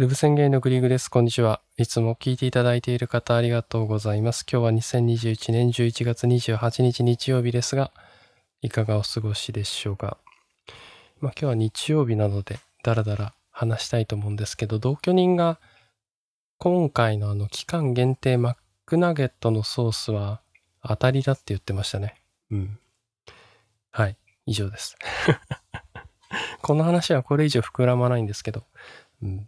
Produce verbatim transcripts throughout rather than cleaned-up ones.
ルブ宣言のグリグです。こんにちは。いつも聞いていただいている方ありがとうございます。今日はにせんにじゅういちねんじゅういちがつにじゅうはちにち日曜日ですが、いかがお過ごしでしょうか。まあ、今日は日曜日なので、だらだら話したいと思うんですけど、同居人が今回のあの期間限定マックナゲットのソースは当たりだって言ってましたね。うん。はい。以上です。この話はこれ以上膨らまないんですけど、うん、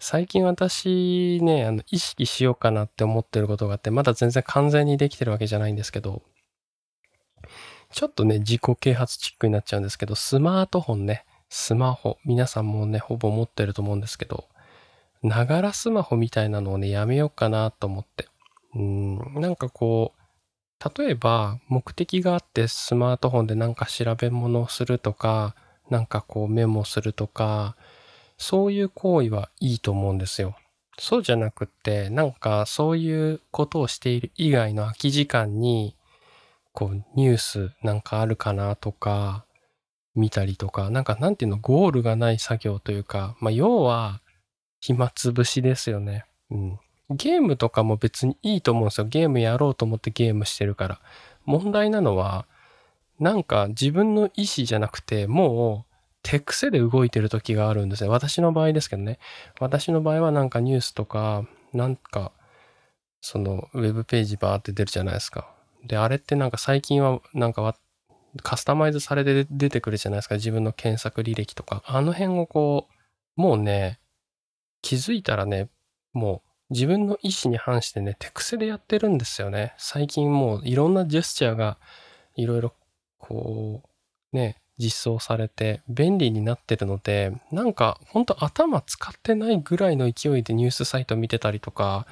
最近私ね、あの意識しようかなって思ってることがあって、まだ全然完全にできてるわけじゃないんですけど、ちょっとね、自己啓発チックになっちゃうんですけど、スマートフォンね、スマホ、皆さんもね、ほぼ持ってると思うんですけど、ながらスマホみたいなのをね、やめようかなと思って。うーん、なんかこう、例えば目的があってスマートフォンでなんか調べ物をするとか、なんかこうメモするとか、そういう行為はいいと思うんですよ。そうじゃなくって、なんかそういうことをしている以外の空き時間に、こうニュースなんかあるかなとか、見たりとか、なんかなんていうの、ゴールがない作業というか、まあ要は暇つぶしですよね。うん。ゲームとかも別にいいと思うんですよ。ゲームやろうと思ってゲームしてるから。問題なのは、なんか自分の意思じゃなくて、もう手癖で動いてる時があるんですね。私の場合ですけどね。私の場合はなんかニュースとか、なんか、そのウェブページバーって出るじゃないですか。で、あれってなんか最近はなんかカスタマイズされて出てくるじゃないですか。自分の検索履歴とか。あの辺をこう、もうね、気づいたらね、もう、自分の意思に反してね、手癖でやってるんですよね。最近もういろんなジェスチャーがいろいろこうね、実装されて便利になってるので、なんかほんと頭使ってないぐらいの勢いでニュースサイト見てたりとか、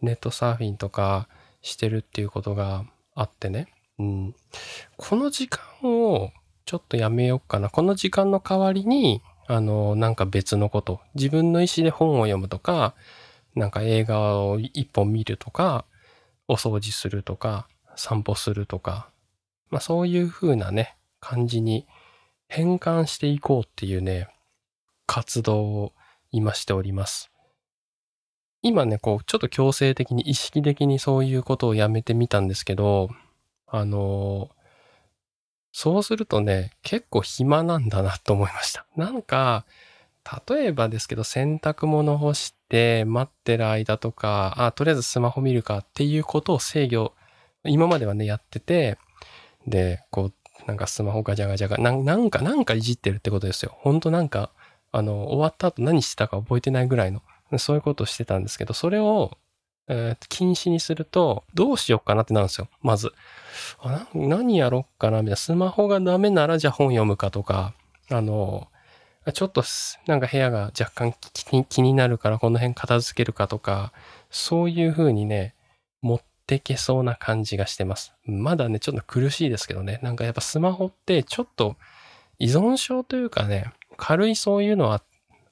ネットサーフィンとかしてるっていうことがあってね。うん。この時間をちょっとやめようかな。この時間の代わりに、あの、なんか別のこと。自分の意思で本を読むとか、なんか映画を一本見るとか、お掃除するとか、散歩するとか、まあそういう風なね、感じに変換していこうっていうね、活動を今しております。今ね、こう、ちょっと強制的に意識的にそういうことをやめてみたんですけど、あの、そうするとね、結構暇なんだなと思いました。なんか、例えばですけど、洗濯物干して待ってる間とか、あ、とりあえずスマホ見るかっていうことを制御、今まではね、やってて、で、こう、なんかスマホガチャガチャが、な、なんか、なんかいじってるってことですよ。ほんとなんか、あの、終わった後何してたか覚えてないぐらいの、そういうことをしてたんですけど、それを、えー、禁止にすると、どうしようかなってなるんですよ。まず。あ、な、何やろっかな、みたいな。スマホがダメなら、じゃあ本読むかとか、あの、ちょっとなんか部屋が若干気になるからこの辺片付けるかとか、そういう風にね、持ってけそうな感じがしてます。まだね、ちょっと苦しいですけどね。なんかやっぱスマホってちょっと依存症というかね、軽いそういうのは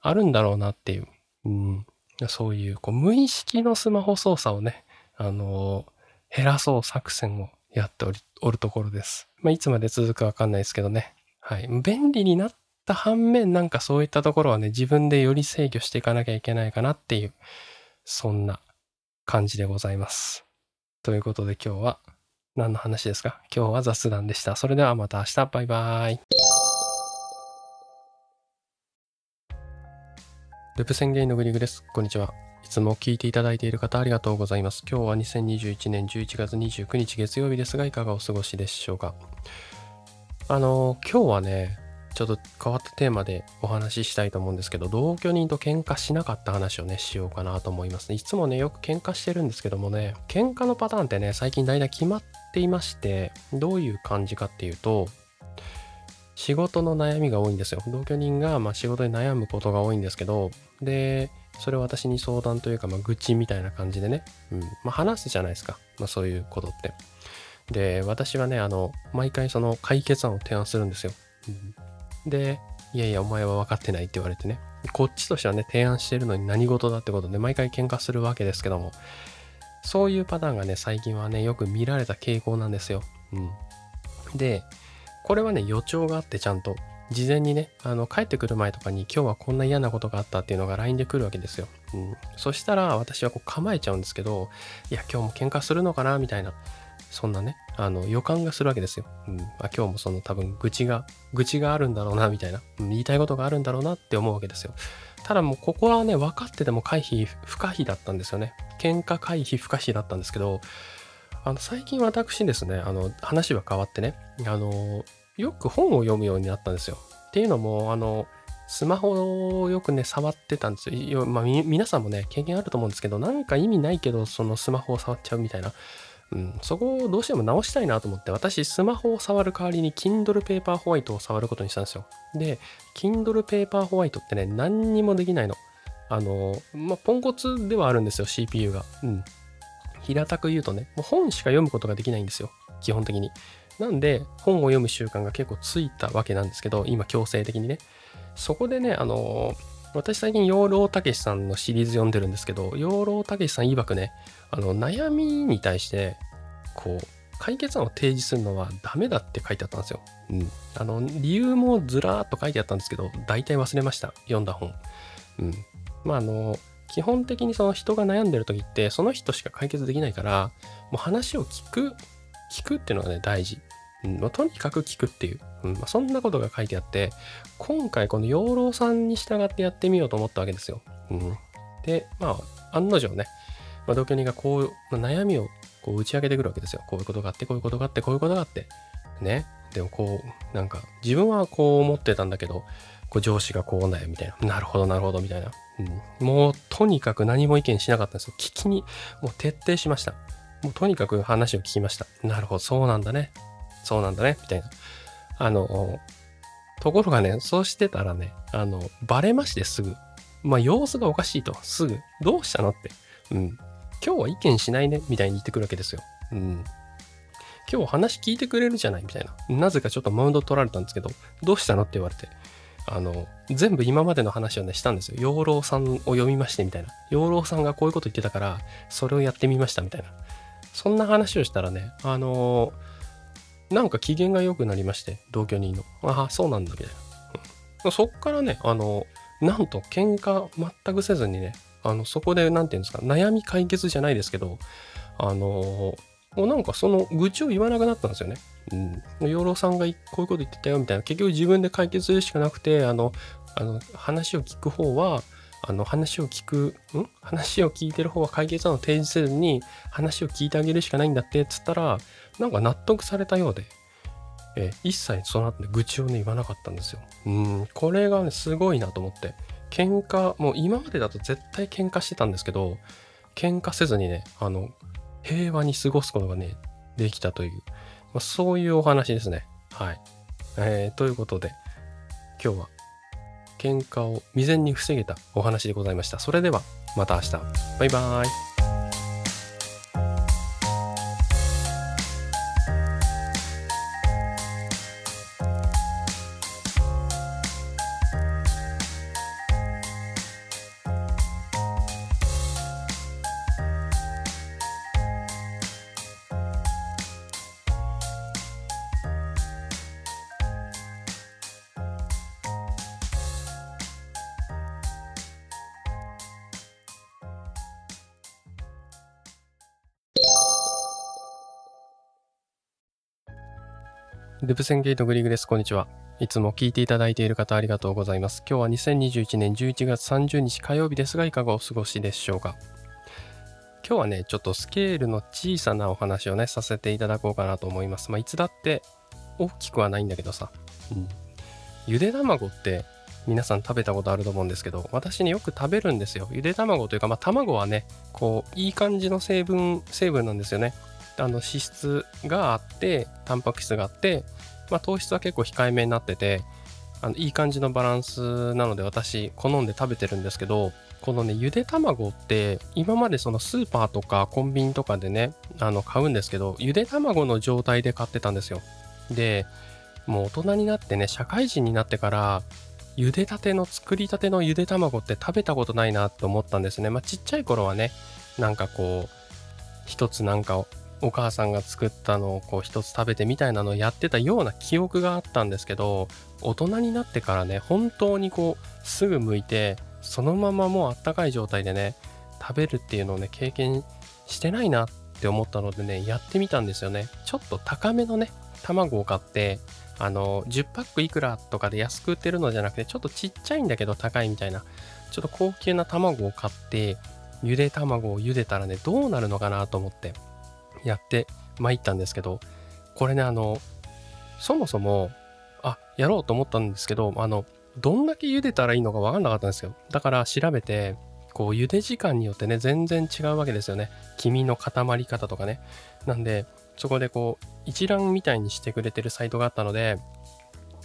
あるんだろうなっていう。うん、そういう、こう無意識のスマホ操作をね、あのー、減らそう作戦をやっており、おるところです。まあ、いつまで続くかわかんないですけどね。はい。便利になって、反面なんかそういったところはね、自分でより制御していかなきゃいけないかなっていう、そんな感じでございます。ということで今日は何の話ですか？今日は雑談でした。それではまた明日。バイバイ。ループ宣言のグリグです。こんにちは。いつも聞いていただいている方ありがとうございます。今日はにせんにじゅういちねんじゅういちがつにじゅうくにち月曜日ですが、いかがお過ごしでしょうか。あの、今日はね、ちょっと変わったテーマでお話ししたいと思うんですけど、同居人と喧嘩しなかった話をね、しようかなと思います。いつもね、よく喧嘩してるんですけどもね、喧嘩のパターンってね、最近だいたい決まっていまして、どういう感じかっていうと、仕事の悩みが多いんですよ。同居人がまあ仕事で悩むことが多いんですけど、で、それを私に相談というか、まあ愚痴みたいな感じでね、うん、まあ話すじゃないですか。まあそういうことって。で、私はね、あの、毎回その解決案を提案するんですよ。うん、で、いやいや、お前は分かってないって言われてね。こっちとしてはね、提案してるのに何事だってことで、毎回喧嘩するわけですけども。そういうパターンがね、最近はね、よく見られた傾向なんですよ。うん。で、これはね、予兆があってちゃんと。事前にね、あの帰ってくる前とかに今日はこんな嫌なことがあったっていうのが ライン で来るわけですよ。うん、そしたら私はこう構えちゃうんですけど、いや今日も喧嘩するのかなみたいな、そんなね、あの予感がするわけですよ。うん、あ今日もその多分愚痴が愚痴があるんだろうなみたいな、うん、言いたいことがあるんだろうなって思うわけですよ。ただもうここはね、分かってても回避不可避だったんですよね。喧嘩回避不可避だったんですけど、あの最近私ですね、あの話は変わってね、あのよく本を読むようになったんですよ。っていうのも、あのスマホをよくね触ってたんですよ。まあ、み皆さんもね経験あると思うんですけど、なんか意味ないけどそのスマホを触っちゃうみたいな、うん、そこをどうしても直したいなと思って、私スマホを触る代わりに Kindle Paperwhite を触ることにしたんですよ。で Kindle Paperwhite ってね、何にもできないの。あのまあ、ポンコツではあるんですよ、 シーピーユー が。うん、平たく言うとね、もう本しか読むことができないんですよ、基本的に。なんで本を読む習慣が結構ついたわけなんですけど、今強制的にね。そこでね、あの私最近養老たけしさんのシリーズ読んでるんですけど、養老たけしさん曰くね、あの悩みに対してこう解決案を提示するのはダメだって書いてあったんですよ。うん、あの理由もずらーっと書いてあったんですけど、大体忘れました、読んだ本。うん、まああの基本的にその人が悩んでる時ってその人しか解決できないから、もう話を聞く聞くっていうのがね大事。うんまあ、とにかく聞くっていう、うんまあ、そんなことが書いてあって、今回この養老さんに従ってやってみようと思ったわけですよ。うん、でまあ案の定ね、まあ、同居人がこう、まあ、悩みをこう打ち上げてくるわけですよ。こういうことがあってこういうことがあってこういうことがあってね。でもこうなんか自分はこう思ってたんだけど、こう上司がこうだよみたいな、なるほどなるほどみたいな、うん、もうとにかく何も意見しなかったんですよ。聞きにもう徹底しました。もうとにかく話を聞きました。なるほど、そうなんだね。そうなんだね。みたいな。あの、ところがね、そうしてたらね、あの、バレましてすぐ。まあ、様子がおかしいと。すぐ。どうしたのって。うん。今日は意見しないね。みたいに言ってくるわけですよ。うん。今日話聞いてくれるじゃないみたいな。なぜかちょっとマウンド取られたんですけど、どうしたのって言われて。あの、全部今までの話をね、したんですよ。養老さんを読みまして、みたいな。養老さんがこういうこと言ってたから、それをやってみました、みたいな。そんな話をしたらね、あのー、なんか機嫌が良くなりまして、同居人の。ああ、そうなんだ、みたいな。そっからね、あのー、なんと喧嘩全くせずにね、あの、そこで、なんていうんですか、悩み解決じゃないですけど、あのー、もうなんかその愚痴を言わなくなったんですよね。うん。養老さんがこういうこと言ってたよ、みたいな。結局自分で解決するしかなくて、あの、あの話を聞く方は、あの話を聞く、ん話を聞いてる方は解決案を提示せずに話を聞いてあげるしかないんだってっつったら、なんか納得されたようで、え一切その後で愚痴をね言わなかったんですよ。うん、これがねすごいなと思って、喧嘩もう今までだと絶対喧嘩してたんですけど、喧嘩せずにね、あの平和に過ごすことがねできたという、まあ、そういうお話ですね。はい、えー、ということで今日は喧嘩を未然に防げたお話でございました。それではまた明日。バイバーイ。デブ宣言とグリグです。こんにちは。いつも聞いていただいている方ありがとうございます。今日はにせんにじゅういちねんじゅういちがつさんじゅうにち火曜日ですが、いかがお過ごしでしょうか。今日はね、ちょっとスケールの小さなお話をね、させていただこうかなと思います。まあ、いつだって大きくはないんだけどさ。うん、ゆで卵って皆さん食べたことあると思うんですけど、私ね、よく食べるんですよ。ゆで卵というか、まあ、卵はね、こう、いい感じの成分、成分なんですよね。あの脂質があってタンパク質があって、まあ、糖質は結構控えめになってて、あのいい感じのバランスなので私好んで食べてるんですけど、このねゆで卵って今までそのスーパーとかコンビニとかでねあの買うんですけど、ゆで卵の状態で買ってたんですよ。でもう大人になってね、社会人になってからゆでたての作りたてのゆで卵って食べたことないなと思ったんですね。まあ、ちっちゃい頃はねなんかこう一つなんかをお母さんが作ったのをこう一つ食べてみたいなのをやってたような記憶があったんですけど、大人になってからね、本当にこうすぐ剥いてそのままもうあったかい状態でね食べるっていうのをね経験してないなって思ったのでね、やってみたんですよね。ちょっと高めのね卵を買って、あのじゅうパックいくらとかで安く売ってるのじゃなくて、ちょっとちっちゃいんだけど高いみたいなちょっと高級な卵を買ってゆで卵をゆでたらね、どうなるのかなと思ってやって参ったんですけど、これね、あのそもそもあやろうと思ったんですけど、あのどんだけ茹でたらいいのか分かんなかったんですよ。だから調べて、こう茹で時間によってね全然違うわけですよね。黄身の固まり方とかね。なんでそこでこう一覧みたいにしてくれてるサイトがあったので、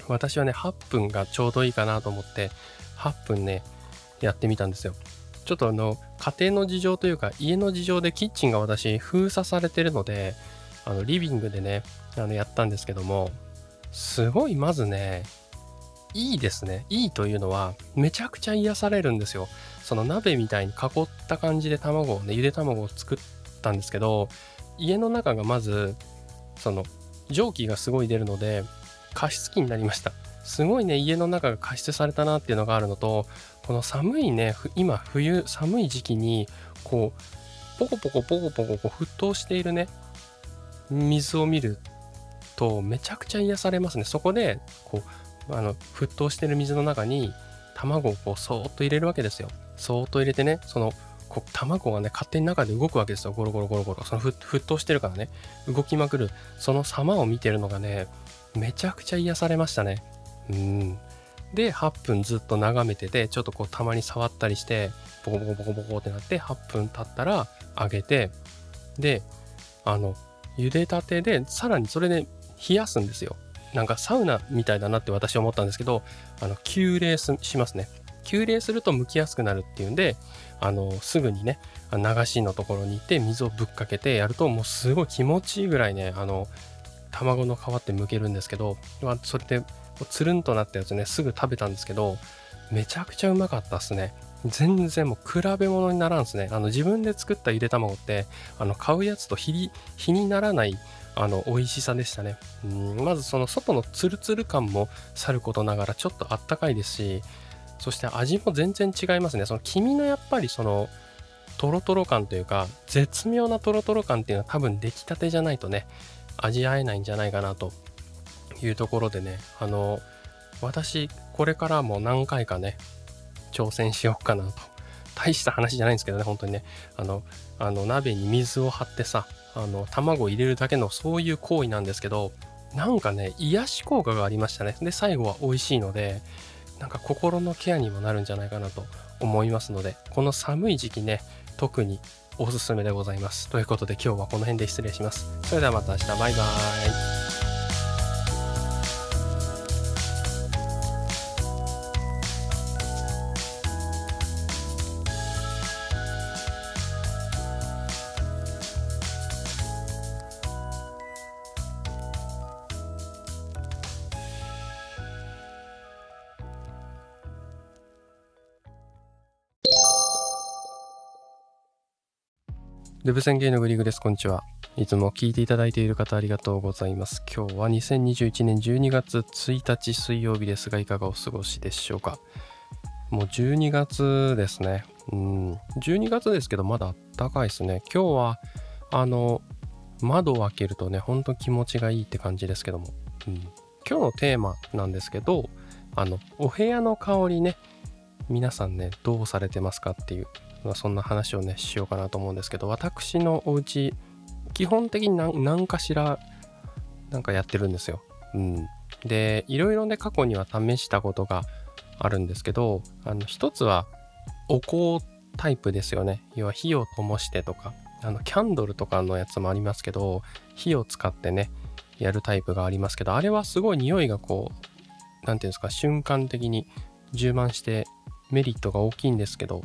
私はねはっぷんがちょうどいいかなと思ってはっぷんねやってみたんですよ。ちょっとあの家庭の事情というか家の事情でキッチンが私封鎖されてるので、あのリビングでねあのやったんですけども、すごいまずねいいですね。いいというのはめちゃくちゃ癒されるんですよ。その鍋みたいに囲った感じで卵をねゆで卵を作ったんですけど、家の中がまずその蒸気がすごい出るので加湿器になりました。すごいね家の中が加湿されたなっていうのがあるのと、この寒いね今冬寒い時期にこうポコポコポコポコこう沸騰しているね水を見るとめちゃくちゃ癒されますね。そこでこうあの沸騰している水の中に卵をこうそーっと入れるわけですよ。そーっと入れてね、そのこう卵がね勝手に中で動くわけですよ。ゴロゴロゴロゴロ、その沸騰してるからね動きまくる、その様を見てるのがねめちゃくちゃ癒されましたね。うん、ではっぷんずっと眺めてて、ちょっとこうたまに触ったりしてボコボコボコボコってなって、はっぷん経ったら揚げて、であの茹でたてでさらにそれで冷やすんですよ。なんかサウナみたいだなって私思ったんですけど、あの急冷しますね。急冷すると剥きやすくなるっていうんで、あのすぐにね流しのところに行って水をぶっかけてやると、もうすごい気持ちいいぐらいねあの卵の皮って剥けるんですけど、それでつるんとなったやつねすぐ食べたんですけど、めちゃくちゃうまかったっすね。全然もう比べ物にならんっすね。あの自分で作ったゆで卵ってあの買うやつと比にならないあの美味しさでしたね。うん、まずその外のツルツル感もさることながらちょっとあったかいですし、そして味も全然違いますね。その黄身のやっぱりそのトロトロ感というか、絶妙なトロトロ感っていうのは多分出来たてじゃないとね味わえないんじゃないかなというところでね、あの私これからも何回かね挑戦しようかなと。大した話じゃないんですけどね、本当にねあのあの鍋に水を張ってさ、あの卵を入れるだけのそういう行為なんですけど、なんかね癒し効果がありましたね。で最後は美味しいので、なんか心のケアにもなるんじゃないかなと思いますので、この寒い時期ね特におすすめでございます。ということで今日はこの辺で失礼します。それではまた明日、バイバーイ。ウェブ宣言のグリグです。こんにちは。いつも聞いていただいている方ありがとうございます。今日はにせんにじゅういちねんじゅうにがつついたち水曜日ですが、いかがお過ごしでしょうか。もうじゅうにがつですね。うん、じゅうにがつですけどまだあったかいですね。今日はあの窓を開けるとねほんと気持ちがいいって感じですけども、うん、今日のテーマなんですけど、あのお部屋の香りね皆さんねどうされてますかっていう、まあそんな話をねしようかなと思うんですけど、私のお家基本的に 何, 何かしらなんかやってるんですよ。うん、でいろいろね過去には試したことがあるんですけど、あの一つはお香タイプですよね。要は火を灯してとか、あのキャンドルとかのやつもありますけど、火を使ってねやるタイプがありますけど、あれはすごい匂いがこう何て言うんですか、瞬間的に充満してメリットが大きいんですけど、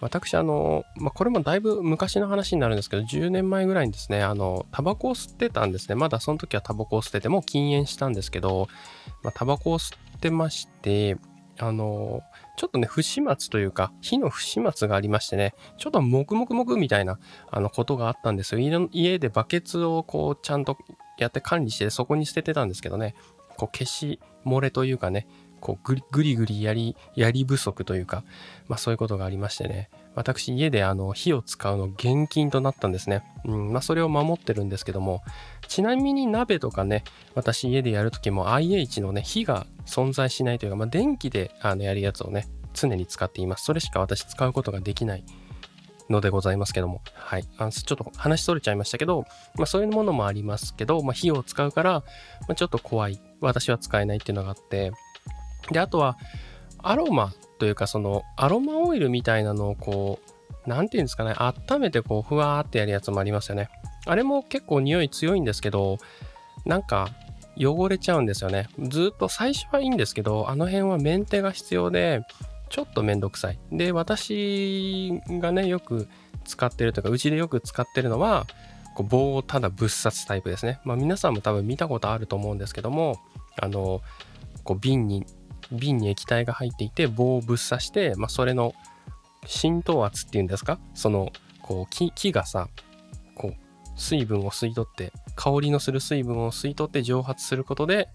私あの、まあ、これもだいぶ昔の話になるんですけど、じゅうねんまえぐらいにですねあのタバコを吸ってたんですね。まだその時はタバコを吸ってて、もう禁煙したんですけど、まあ、タバコを吸ってまして、あのちょっとね、不始末というか、火の不始末がありましてね、ちょっともくもくもくみたいなあのことがあったんですよ。家でバケツをこうちゃんとやって管理して、そこに捨ててたんですけどね、こう消し漏れというかね、こうぐりぐりぐりやり、やり不足というか、まあそういうことがありましてね、私家であの火を使うの厳禁となったんですね。うん、まあそれを守ってるんですけども、ちなみに鍋とかね、私家でやるときも アイエイチ のね、火が存在しないというか、まあ電気であのやるやつをね、常に使っています。それしか私使うことができないのでございますけども、はい、あちょっと話それちゃいましたけど、まあ、そういうものもありますけど、まあ、火を使うから、まあ、ちょっと怖い、私は使えないっていうのがあって、であとはアロマというか、そのアロマオイルみたいなのをこう、何て言うんですかね、温めてこうふわーってやるやつもありますよね。あれも結構匂い強いんですけど、なんか汚れちゃうんですよね。ずっと最初はいいんですけど、あの辺はメンテが必要で、ちょっとめんどくさい。で、私がね、よく使ってるというか、うちでよく使ってるのは、こう棒をただぶっ刺すタイプですね。まあ皆さんも多分見たことあると思うんですけども、あの、こう瓶に、瓶に液体が入っていて、棒をぶっ刺して、まあそれの浸透圧っていうんですか、その、こう木、木がさ、こう、水分を吸い取って、香りのする水分を吸い取って蒸発することで、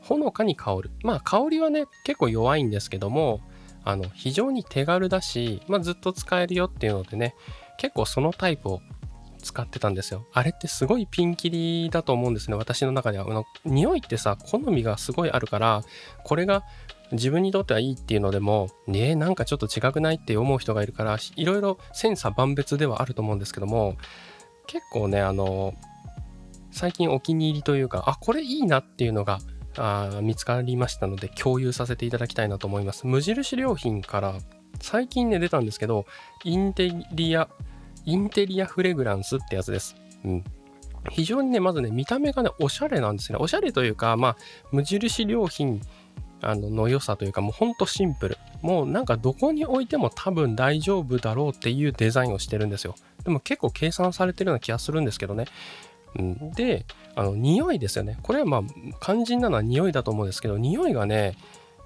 ほのかに香る。まあ香りはね、結構弱いんですけども、あの非常に手軽だし、まあ、ずっと使えるよっていうのでね、結構そのタイプを使ってたんですよ。あれってすごいピンキリだと思うんですね、私の中では。あの匂いってさ、好みがすごいあるから、これが自分にとってはいいっていうのでもね、えなんかちょっと違くないって思う人がいるから、いろいろ千差万別ではあると思うんですけども、結構ね、あの最近お気に入りというか、あ、これいいなっていうのがあ見つかりましたので、共有させていただきたいなと思います。無印良品から最近ね出たんですけど、インテリアインテリアフレグランスってやつです。うん、非常にね、まずね、見た目がねおしゃれなんですね。おしゃれというか、まあ無印良品あのの良さというか、もうほんとシンプル、もうなんかどこに置いても多分大丈夫だろうっていうデザインをしてるんですよ。でも結構計算されてるような気がするんですけどね。で、あの匂いですよね。これはまあ肝心なのは匂いだと思うんですけど、匂いがね、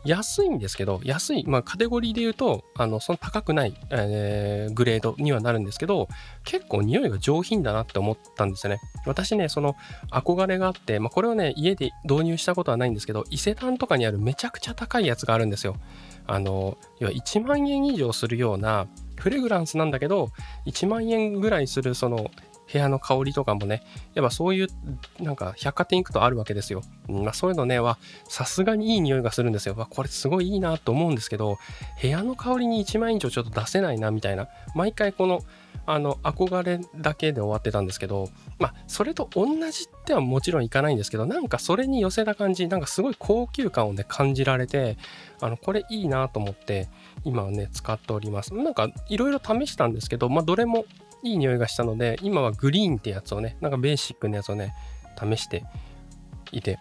安いんですけど、安い、まあカテゴリーで言うと、あのその高くない、えー、グレードにはなるんですけど、結構匂いが上品だなって思ったんですよね。私ね、その憧れがあって、まあ、これをね、家で導入したことはないんですけど、伊勢丹とかにあるめちゃくちゃ高いやつがあるんですよ。あの要はいちまんえん以上するようなフレグランスなんだけど、いちまんえんぐらいするその部屋の香りとかもね、やっぱそういうなんか百貨店行くとあるわけですよ。まあ、そういうのねはさすがにいい匂いがするんですよ。まあ、これすごいいいなと思うんですけど、部屋の香りにいちまんえん以上ちょっと出せないなみたいな、毎回このあの憧れだけで終わってたんですけど、まあそれと同じってはもちろんいかないんですけど、なんかそれに寄せた感じ、なんかすごい高級感をね感じられて、あのこれいいなと思って今はね使っております。なんかいろいろ試したんですけど、まあどれもいい匂いがしたので、今はグリーンってやつをね、なんかベーシックなやつをね試していて、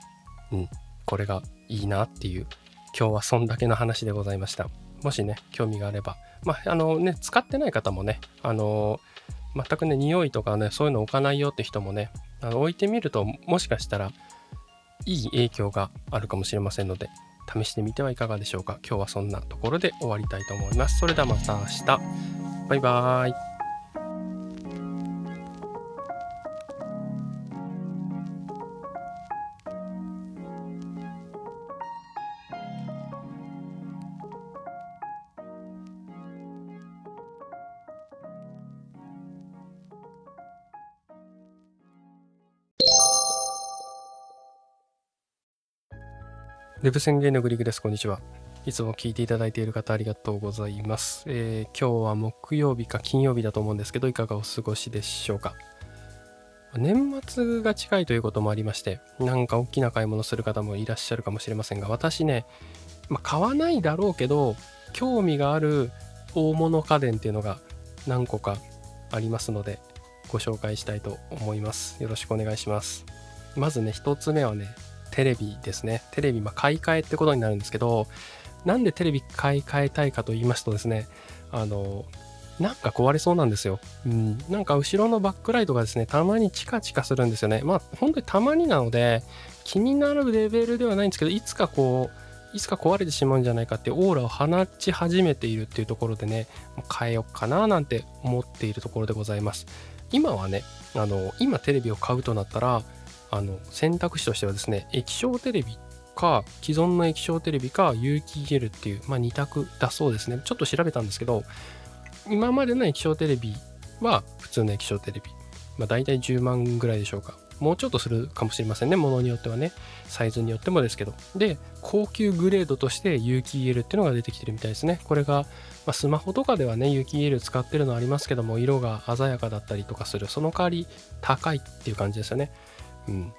うん、これがいいなっていう、今日はそんだけの話でございました。もしね興味があれば、まああのね使ってない方もね、あのー、全くね匂いとかねそういうの置かないよって人もね、あの置いてみるともしかしたらいい影響があるかもしれませんので、試してみてはいかがでしょうか。今日はそんなところで終わりたいと思います。それではまた明日。バイバーイ。ウェブ宣言のグリグです。こんにちは。いつも聞いていただいている方ありがとうございます。えー、今日は木曜日か金曜日だと思うんですけど、いかがお過ごしでしょうか。年末が近いということもありまして、なんか大きな買い物する方もいらっしゃるかもしれませんが、私ね、まあ、買わないだろうけど、興味がある大物家電っていうのが何個かありますので、ご紹介したいと思います。よろしくお願いします。まずね、一つ目はね、テレビですね。テレビ、まあ、買い替えってことになるんですけど、なんでテレビ買い替えたいかと言いますとですね、あのなんか壊れそうなんですよ。うん、なんか後ろのバックライトがですね、たまにチカチカするんですよね。まあ本当にたまになので気になるレベルではないんですけど、いつかこういつか壊れてしまうんじゃないかってオーラを放ち始めているっていうところでね、変えようかななんて思っているところでございます。今はね、あの今テレビを買うとなったら、あの選択肢としてはですね、液晶テレビか既存の液晶テレビか有機 イーエル っていう、まあ、に択だそうですね。ちょっと調べたんですけど、今までの液晶テレビは普通の液晶テレビ、まあ、大体じゅうまんぐらいでしょうか。もうちょっとするかもしれませんね。ものによってはね、サイズによってもですけど。で、高級グレードとして有機 イーエル っていうのが出てきてるみたいですね。これが、まあ、スマホとかではね、有機 イーエル 使ってるのありますけども、色が鮮やかだったりとかする。その代わり高いっていう感じですよね。うん。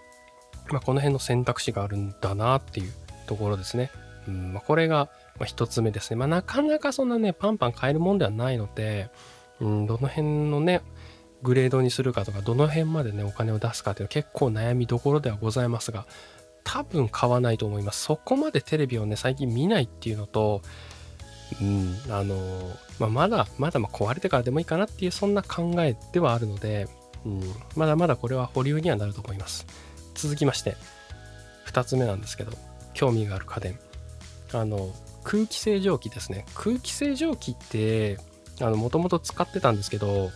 まあ、この辺の選択肢があるんだなっていうところですね。うん。まあ、これが一つ目ですね。まあ、なかなかそんなね、パンパン買えるもんではないので、うん、どの辺のね、グレードにするかとか、どの辺までねお金を出すかっていうのは結構悩みどころではございますが、多分買わないと思います。そこまでテレビをね最近見ないっていうのと、うんあのまあ、まだまだまあ壊れてからでもいいかなっていう、そんな考えではあるので、うん、まだまだこれは保留にはなると思います。続きましてふたつめなんですけど、興味がある家電、あの空気清浄機ですね。空気清浄機ってもともと使ってたんですけど、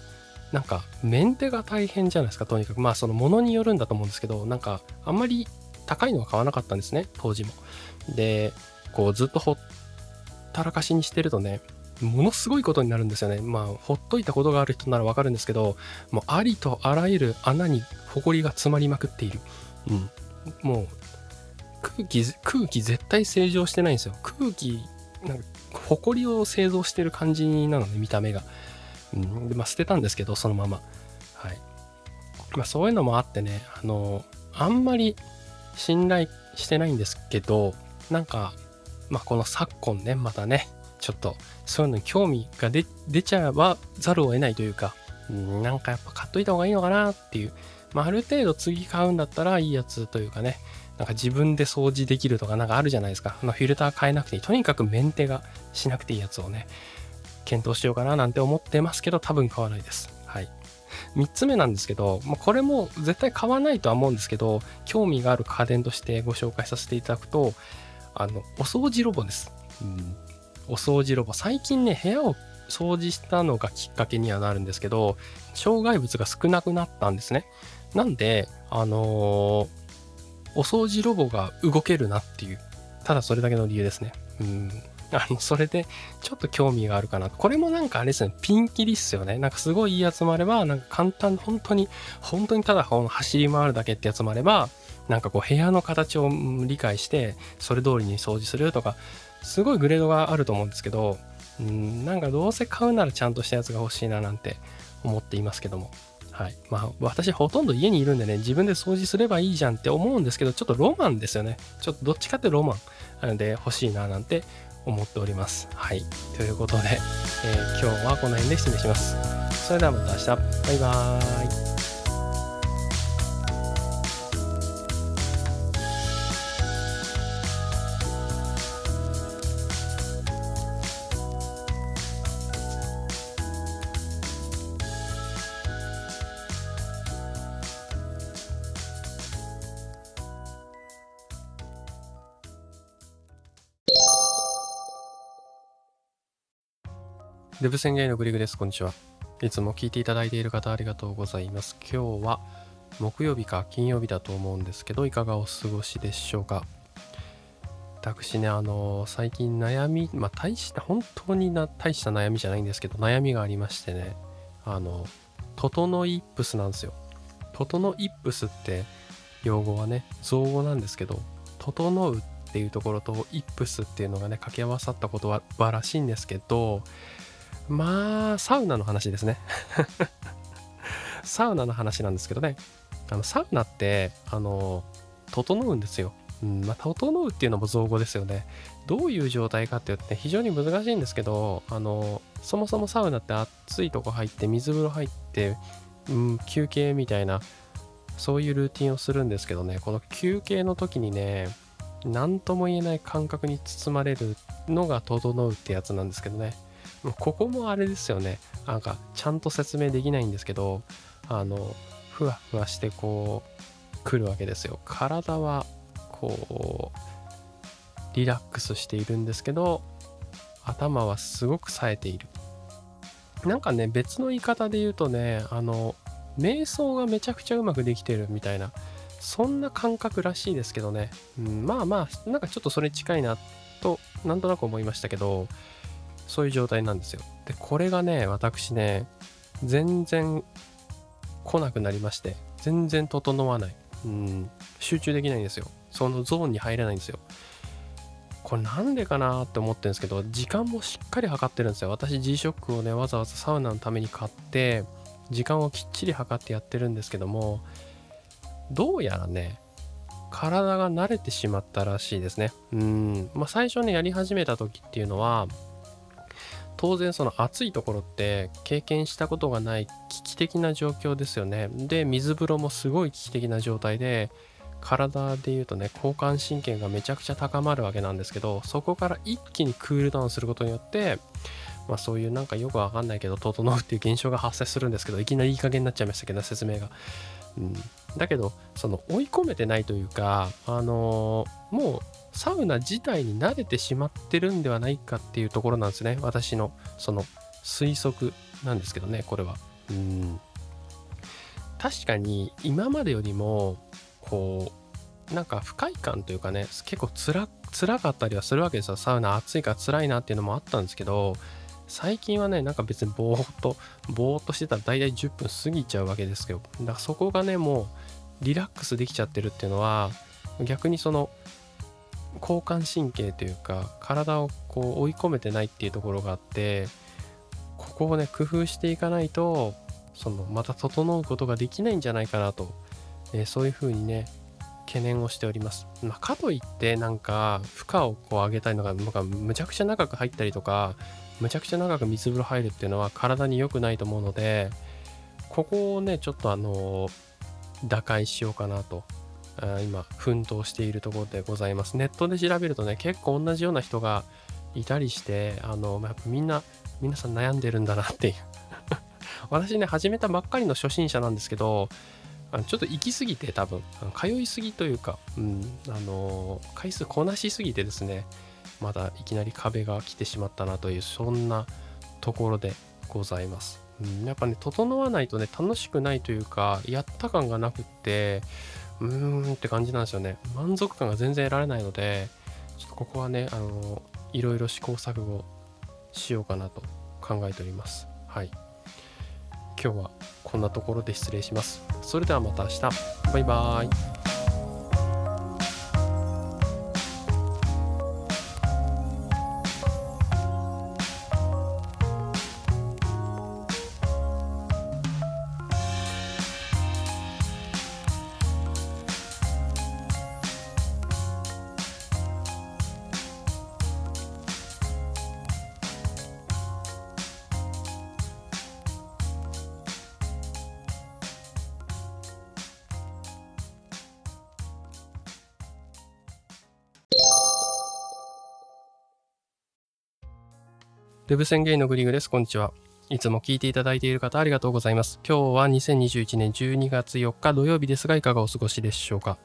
なんかメンテが大変じゃないですか。とにかくまあそのものによるんだと思うんですけど、なんかあんまり高いのは買わなかったんですね、当時も。でこうずっとほったらかしにしてるとね、ものすごいことになるんですよね。まあほっといたことがある人ならわかるんですけど、もうありとあらゆる穴にホコリが詰まりまくっている。うん、もう空気空気絶対清浄してないんですよ。空気なんかホコリを製造してる感じなのね、見た目が。でまあ、捨てたんですけど、そのまま、はいまあ、そういうのもあってね、あのあんまり信頼してないんですけど、なんか、まあ、この昨今ね、またねちょっとそういうのに興味が出ちゃわざるを得ないというか、うん、なんかやっぱ買っといた方がいいのかなっていう、まあ、ある程度次買うんだったらいいやつというかね、なんか自分で掃除できるとかなんかあるじゃないですか。あのフィルター変えなくていい、とにかくメンテがしなくていいやつをね検討しようかななんて思ってますけど、多分買わないです。はい。みっつめなんですけど、まあ、これも絶対買わないとは思うんですけど、興味がある家電としてご紹介させていただくと、あのお掃除ロボです。うん、お掃除ロボ。最近ね、部屋を掃除したのがきっかけにはなるんですけど、障害物が少なくなったんですね。なんで、あのー、お掃除ロボが動けるなっていう、ただそれだけの理由ですね。うんあのそれでちょっと興味があるかな。これもなんかあれですね、ピンキリっすよね。なんかすごいいいやつもあれば、なんか簡単、本当に本当にただ走り回るだけってやつもあれば、なんかこう部屋の形を理解してそれ通りに掃除するとか、すごいグレードがあると思うんですけど、うん、なんかどうせ買うならちゃんとしたやつが欲しいななんて思っていますけども、はいまあ私ほとんど家にいるんでね、自分で掃除すればいいじゃんって思うんですけど、ちょっとロマンですよね。ちょっとどっちかってロマンなので欲しいななんて思っております。はい、ということで、えー、今日はこの辺で失礼します。それではまた明日。バイバーイ。デブ宣言のグリグです。こんにちは。いつも聞いていただいている方ありがとうございます。今日は木曜日か金曜日だと思うんですけど、いかがお過ごしでしょうか。私ね、あのー、最近悩み、まあ大した、本当にな大した悩みじゃないんですけど、悩みがありましてね、あの、トトノイップスなんですよ。トトノイップスって、用語はね、造語なんですけど、トトノウっていうところとイップスっていうのがね、掛け合わさったことはらしいんですけど、まあサウナの話ですねサウナの話なんですけどね、あのサウナってあの整うんですよ、うんまあ、整うっていうのも造語ですよね。どういう状態かって言って非常に難しいんですけど、あのそもそもサウナって暑いとこ入って水風呂入って、うん、休憩みたいなそういうルーティンをするんですけどね、この休憩の時にね何とも言えない感覚に包まれるのが整うってやつなんですけどね。ここもあれですよね。なんかちゃんと説明できないんですけど、あのふわふわしてこう来るわけですよ。体はこうリラックスしているんですけど、頭はすごく冴えている。なんかね、別の言い方で言うとね、あの瞑想がめちゃくちゃうまくできてるみたいな、そんな感覚らしいですけどね、うん、まあまあなんかちょっとそれ近いなとなんとなく思いましたけど、そういう状態なんですよ。でこれがね、私ね全然来なくなりまして、全然整わない、うん、集中できないんですよ。そのゾーンに入れないんですよ。これなんでかなって思ってるんですけど、時間もしっかり測ってるんですよ。私 G-ショック をねわざわざサウナのために買って時間をきっちり測ってやってるんですけども、どうやらね体が慣れてしまったらしいですね。うん、まあ、最初ねやり始めた時っていうのは当然その暑いところって経験したことがない危機的な状況ですよね。で水風呂もすごい危機的な状態で、体でいうとね交感神経がめちゃくちゃ高まるわけなんですけど、そこから一気にクールダウンすることによって、まあ、そういうなんかよくわかんないけど整うっていう現象が発生するんですけど、いきなりいい加減になっちゃいましたけど説明が、うん、だけどその追い込めてないというか、あのー、もうサウナ自体に慣れてしまってるんではないかっていうところなんですね、私のその推測なんですけどね、これは。うん、確かに今までよりもこうなんか不快感というかね、結構つら辛かったりはするわけですよ。サウナ暑いから辛いなっていうのもあったんですけど、最近はねなんか別にぼーっとぼーっとしてたら大体じゅっぷん過ぎちゃうわけですけど、だからそこがねもうリラックスできちゃってるっていうのは、逆にその交感神経というか体をこう追い込めてないっていうところがあって、ここをね工夫していかないとそのまた整うことができないんじゃないかなと、えー、そういうふうにね懸念をしております。まあ、かといってなんか負荷をこう上げたりとか、なんかむちゃくちゃ長く入ったりとかむちゃくちゃ長く水風呂入るっていうのは体に良くないと思うので、ここをねちょっとあの打開しようかなと今奮闘しているところでございます。ネットで調べるとね結構同じような人がいたりして、あのやっぱみんな皆さん悩んでるんだなっていう私ね始めたばっかりの初心者なんですけど、ちょっと行き過ぎて、多分通い過ぎというか、うん、あの回数こなしすぎてですね、まだいきなり壁が来てしまったなという、そんなところでございます。うん、やっぱね整わないとね楽しくないというか、やった感がなくってうーんって感じなんですよね。満足感が全然得られないので、ちょっとここはねあのいろいろ試行錯誤しようかなと考えております。はい、今日はこんなところで失礼します。それではまた明日、バイバーイ。ウェブ宣言のグリグです。こんにちは。いつも聞いていただいている方ありがとうございます。今日はにせんにじゅういちねんじゅうにがつよっか土曜日ですが、いかがお過ごしでしょうか。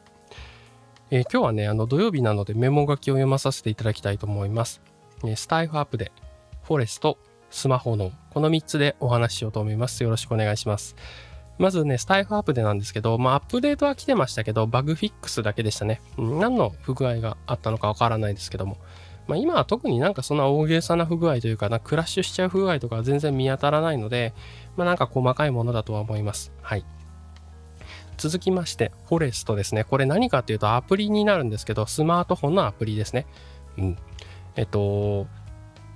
えー、今日はねあの土曜日なのでメモ書きを読まさせていただきたいと思います。えー、スタイフアップでフォレスト、スマホのこのみっつでお話ししようと思います。よろしくお願いします。まずねスタイフアップでなんですけど、まあアップデートは来てましたけどバグフィックスだけでしたね。何の不具合があったのかわからないですけども、まあ今は特になんかそんな大げさな不具合というかな、クラッシュしちゃう不具合とかは全然見当たらないので、まあなんか細かいものだとは思います。はい。続きまして、フォレストですね。これ何かというとアプリになるんですけど、スマートフォンのアプリですね。うん。えっと、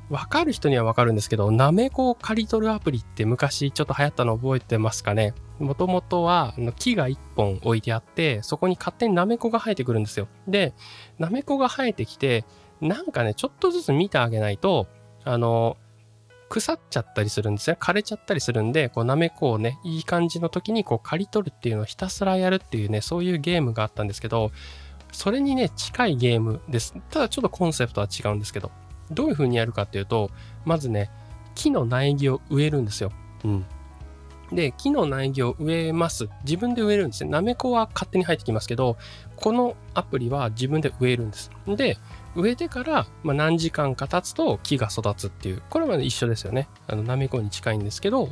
わかる人にはわかるんですけど、なめこを刈り取るアプリって昔ちょっと流行ったの覚えてますかね。もともとは木がいっぽん置いてあって、そこに勝手になめこが生えてくるんですよ。で、なめこが生えてきて、なんかねちょっとずつ見てあげないとあの腐っちゃったりするんですね。枯れちゃったりするんで、こうなめこをねいい感じの時にこう刈り取るっていうのをひたすらやるっていうね、そういうゲームがあったんですけど、それにね近いゲームです。ただちょっとコンセプトは違うんですけど、どういう風にやるかっていうと、まずね木の苗木を植えるんですよ。うんで木の苗木を植えます。自分で植えるんですね。なめこは勝手に生えてきますけど、このアプリは自分で植えるんです。で植えてからまあ何時間か経つと木が育つっていう、これまで一緒ですよね。あのなめこに近いんですけど、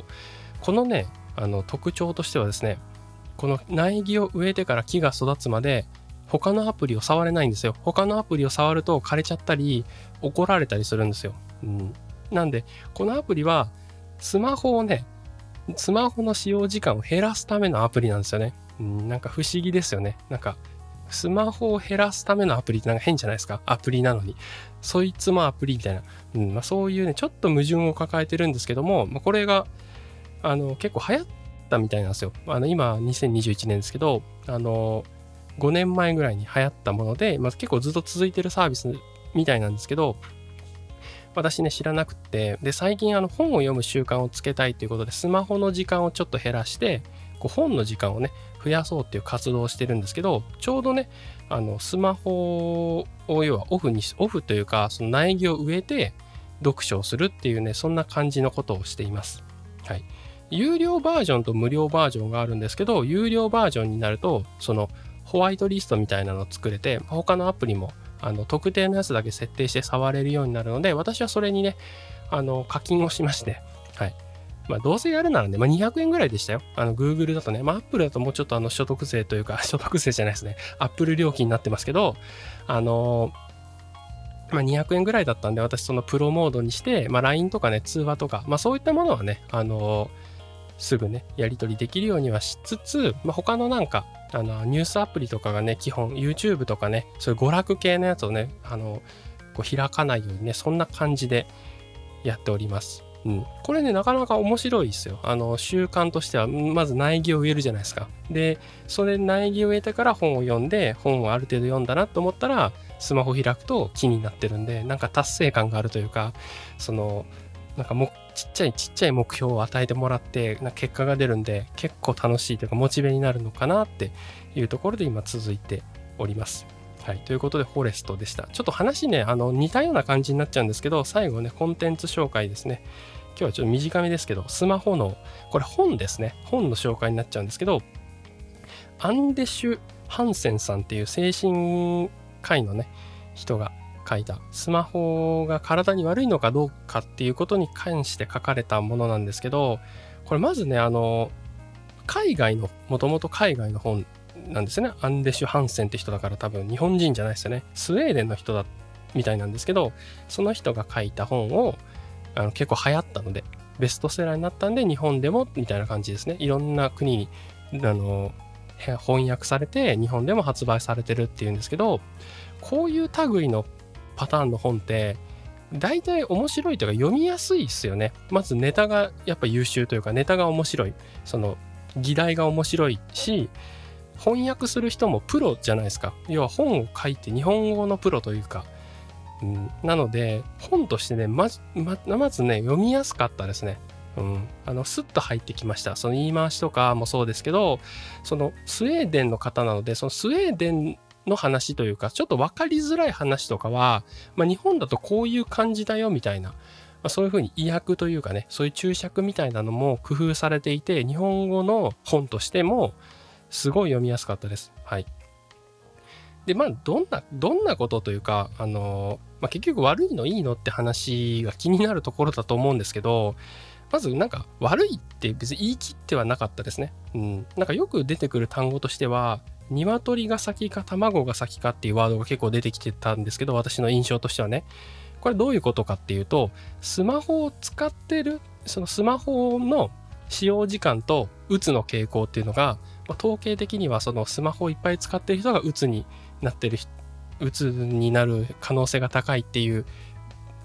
このねあの特徴としてはですね、この苗木を植えてから木が育つまで他のアプリを触れないんですよ。他のアプリを触ると枯れちゃったり怒られたりするんですよ。うん、なんでこのアプリはスマホをね、スマホの使用時間を減らすためのアプリなんですよね。うん、なんか不思議ですよね。なんかスマホを減らすためのアプリってなんか変じゃないですか。アプリなのに。そいつもアプリみたいな。うんまあ、そういうね、ちょっと矛盾を抱えてるんですけども、まあ、これがあの結構流行ったみたいなんですよ。あの今にせんにじゅういちねんですけど、あのごねんまえぐらいに流行ったもので、まあ、結構ずっと続いてるサービスみたいなんですけど、私ね知らなくて、で最近あの本を読む習慣をつけたいということで、スマホの時間をちょっと減らしてこう本の時間をね増やそうっていう活動をしてるんですけど、ちょうどねあのスマホを要はオフにしオフというか、その苗木を植えて読書をするっていうね、そんな感じのことをしています。はい、有料バージョンと無料バージョンがあるんですけど、有料バージョンになるとそのホワイトリストみたいなのを作れて、他のアプリもあの特定のやつだけ設定して触れるようになるので、私はそれにねあの課金をしまして、はいまあ、どうせやるならね、まあ、にひゃくえんぐらいでしたよ。あの Google だとね、まあ、Apple だともうちょっとあの所得税というか、所得税じゃないですね、Apple 料金になってますけど、あのーまあ、にひゃくえんぐらいだったんで、私そのプロモードにして、まあ、ライン とかね通話とか、まあ、そういったものはね、あのー、すぐねやり取りできるようにはしつつ、まあ、他のなんかあのニュースアプリとかがね、基本 YouTube とかね、そういう娯楽系のやつをねあのこう開かないようにね、そんな感じでやっております。うん、これねなかなか面白いですよ。あの習慣としては、まず苗木を植えるじゃないですか。でそれ苗木を植えてから本を読んで、本をある程度読んだなと思ったらスマホ開くと木になってるんで、なんか達成感があるというか、そのなんかもちっちゃいちっちゃい目標を与えてもらって、なんか結果が出るんで、結構楽しいというかモチベになるのかなっていうところで今続いております。はい、ということでフォレストでした。ちょっと話ねあの似たような感じになっちゃうんですけど、最後ねコンテンツ紹介ですね。今日はちょっと短めですけど、スマホのこれ本ですね、本の紹介になっちゃうんですけど、アンデシュ・ハンセンさんっていう精神科医のね人が書いた、スマホが体に悪いのかどうかっていうことに関して書かれたものなんですけど、これまずねあの海外の、もともと海外の本なんですね。アンデシュ・ハンセンって人だから、多分日本人じゃないですよね。スウェーデンの人だみたいなんですけど、その人が書いた本をあの結構流行ったのでベストセラーになったんで、日本でもみたいな感じですね。いろんな国にあの翻訳されて日本でも発売されてるっていうんですけど、こういう類のパターンの本って大体面白いというか読みやすいですよね。まずネタがやっぱ優秀というか、ネタが面白い、その議題が面白いし、翻訳する人もプロじゃないですか。要は本を書いて日本語のプロというか、うん、なので本としてね、まず、ま、まずね読みやすかったですね。うん、あのスッと入ってきました。その言い回しとかもそうですけど、そのスウェーデンの方なので、そのスウェーデンの話というか、ちょっと分かりづらい話とかは、まあ、日本だとこういう感じだよみたいな、まあ、そういうふうに意訳というかね、そういう注釈みたいなのも工夫されていて、日本語の本としてもすごい読みやすかったです。はい、でまあどんなどんなことというか、あの、まあ、結局悪いのいいのって話が気になるところだと思うんですけど、まずなんか悪いって別に言い切ってはなかったですね。うん、なんかよく出てくる単語としては、鶏が先か卵が先かっていうワードが結構出てきてたんですけど、私の印象としてはね、これどういうことかっていうと、スマホを使ってる、そのスマホの使用時間とうつの傾向っていうのが、まあ、統計的にはそのスマホをいっぱい使ってる人がうつになってる、うつになる可能性が高いっていう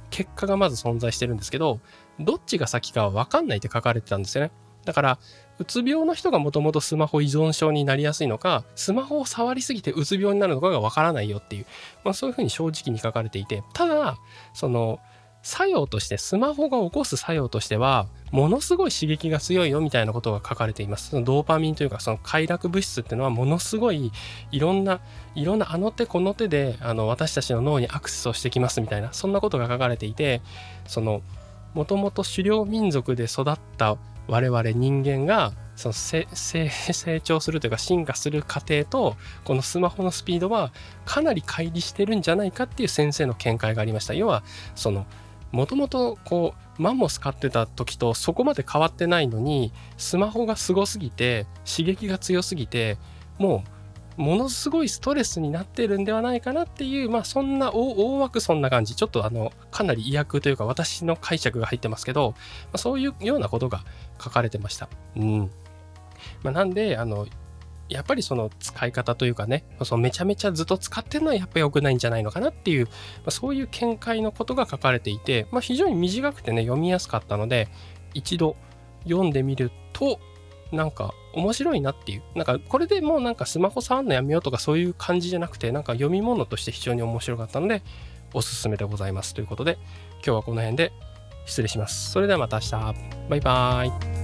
結果がまず存在してるんですけど、どっちが先かは分かんないって書かれてたんですよね。だからうつ病の人がもともとスマホ依存症になりやすいのか、スマホを触りすぎてうつ病になるのかがわからないよっていう、まあ、そういうふうに正直に書かれていて、ただその作用として、スマホが起こす作用としてはものすごい刺激が強いよみたいなことが書かれています。そのドーパミンというか、その快楽物質っていうのはものすごいいろんないろんなあの手この手であの私たちの脳にアクセスをしてきますみたいな、そんなことが書かれていて、そのもともと狩猟民族で育った我々人間がその成長するというか進化する過程とこのスマホのスピードはかなり乖離してるんじゃないかっていう先生の見解がありました。要はそのもともとこうマンモス飼ってた時とそこまで変わってないのにスマホがすごすぎて刺激が強すぎてもうものすごいストレスになってるんではないかなっていう、まあそんな 大, 大枠そんな感じ、ちょっとあのかなり意訳というか私の解釈が入ってますけど、まあ、そういうようなことが書かれてました。うんまあ、なんであのやっぱりその使い方というかね、そのめちゃめちゃずっと使ってるのはやっぱり良くないんじゃないのかなっていう、まあ、そういう見解のことが書かれていて、まあ、非常に短くてね読みやすかったので一度読んでみるとなんか面白いなっていう、なんかこれでもうなんかスマホ触るのやめようとかそういう感じじゃなくて、なんか読み物として非常に面白かったのでおすすめでございますということで、今日はこの辺で失礼します。それではまた明日、バイバーイ。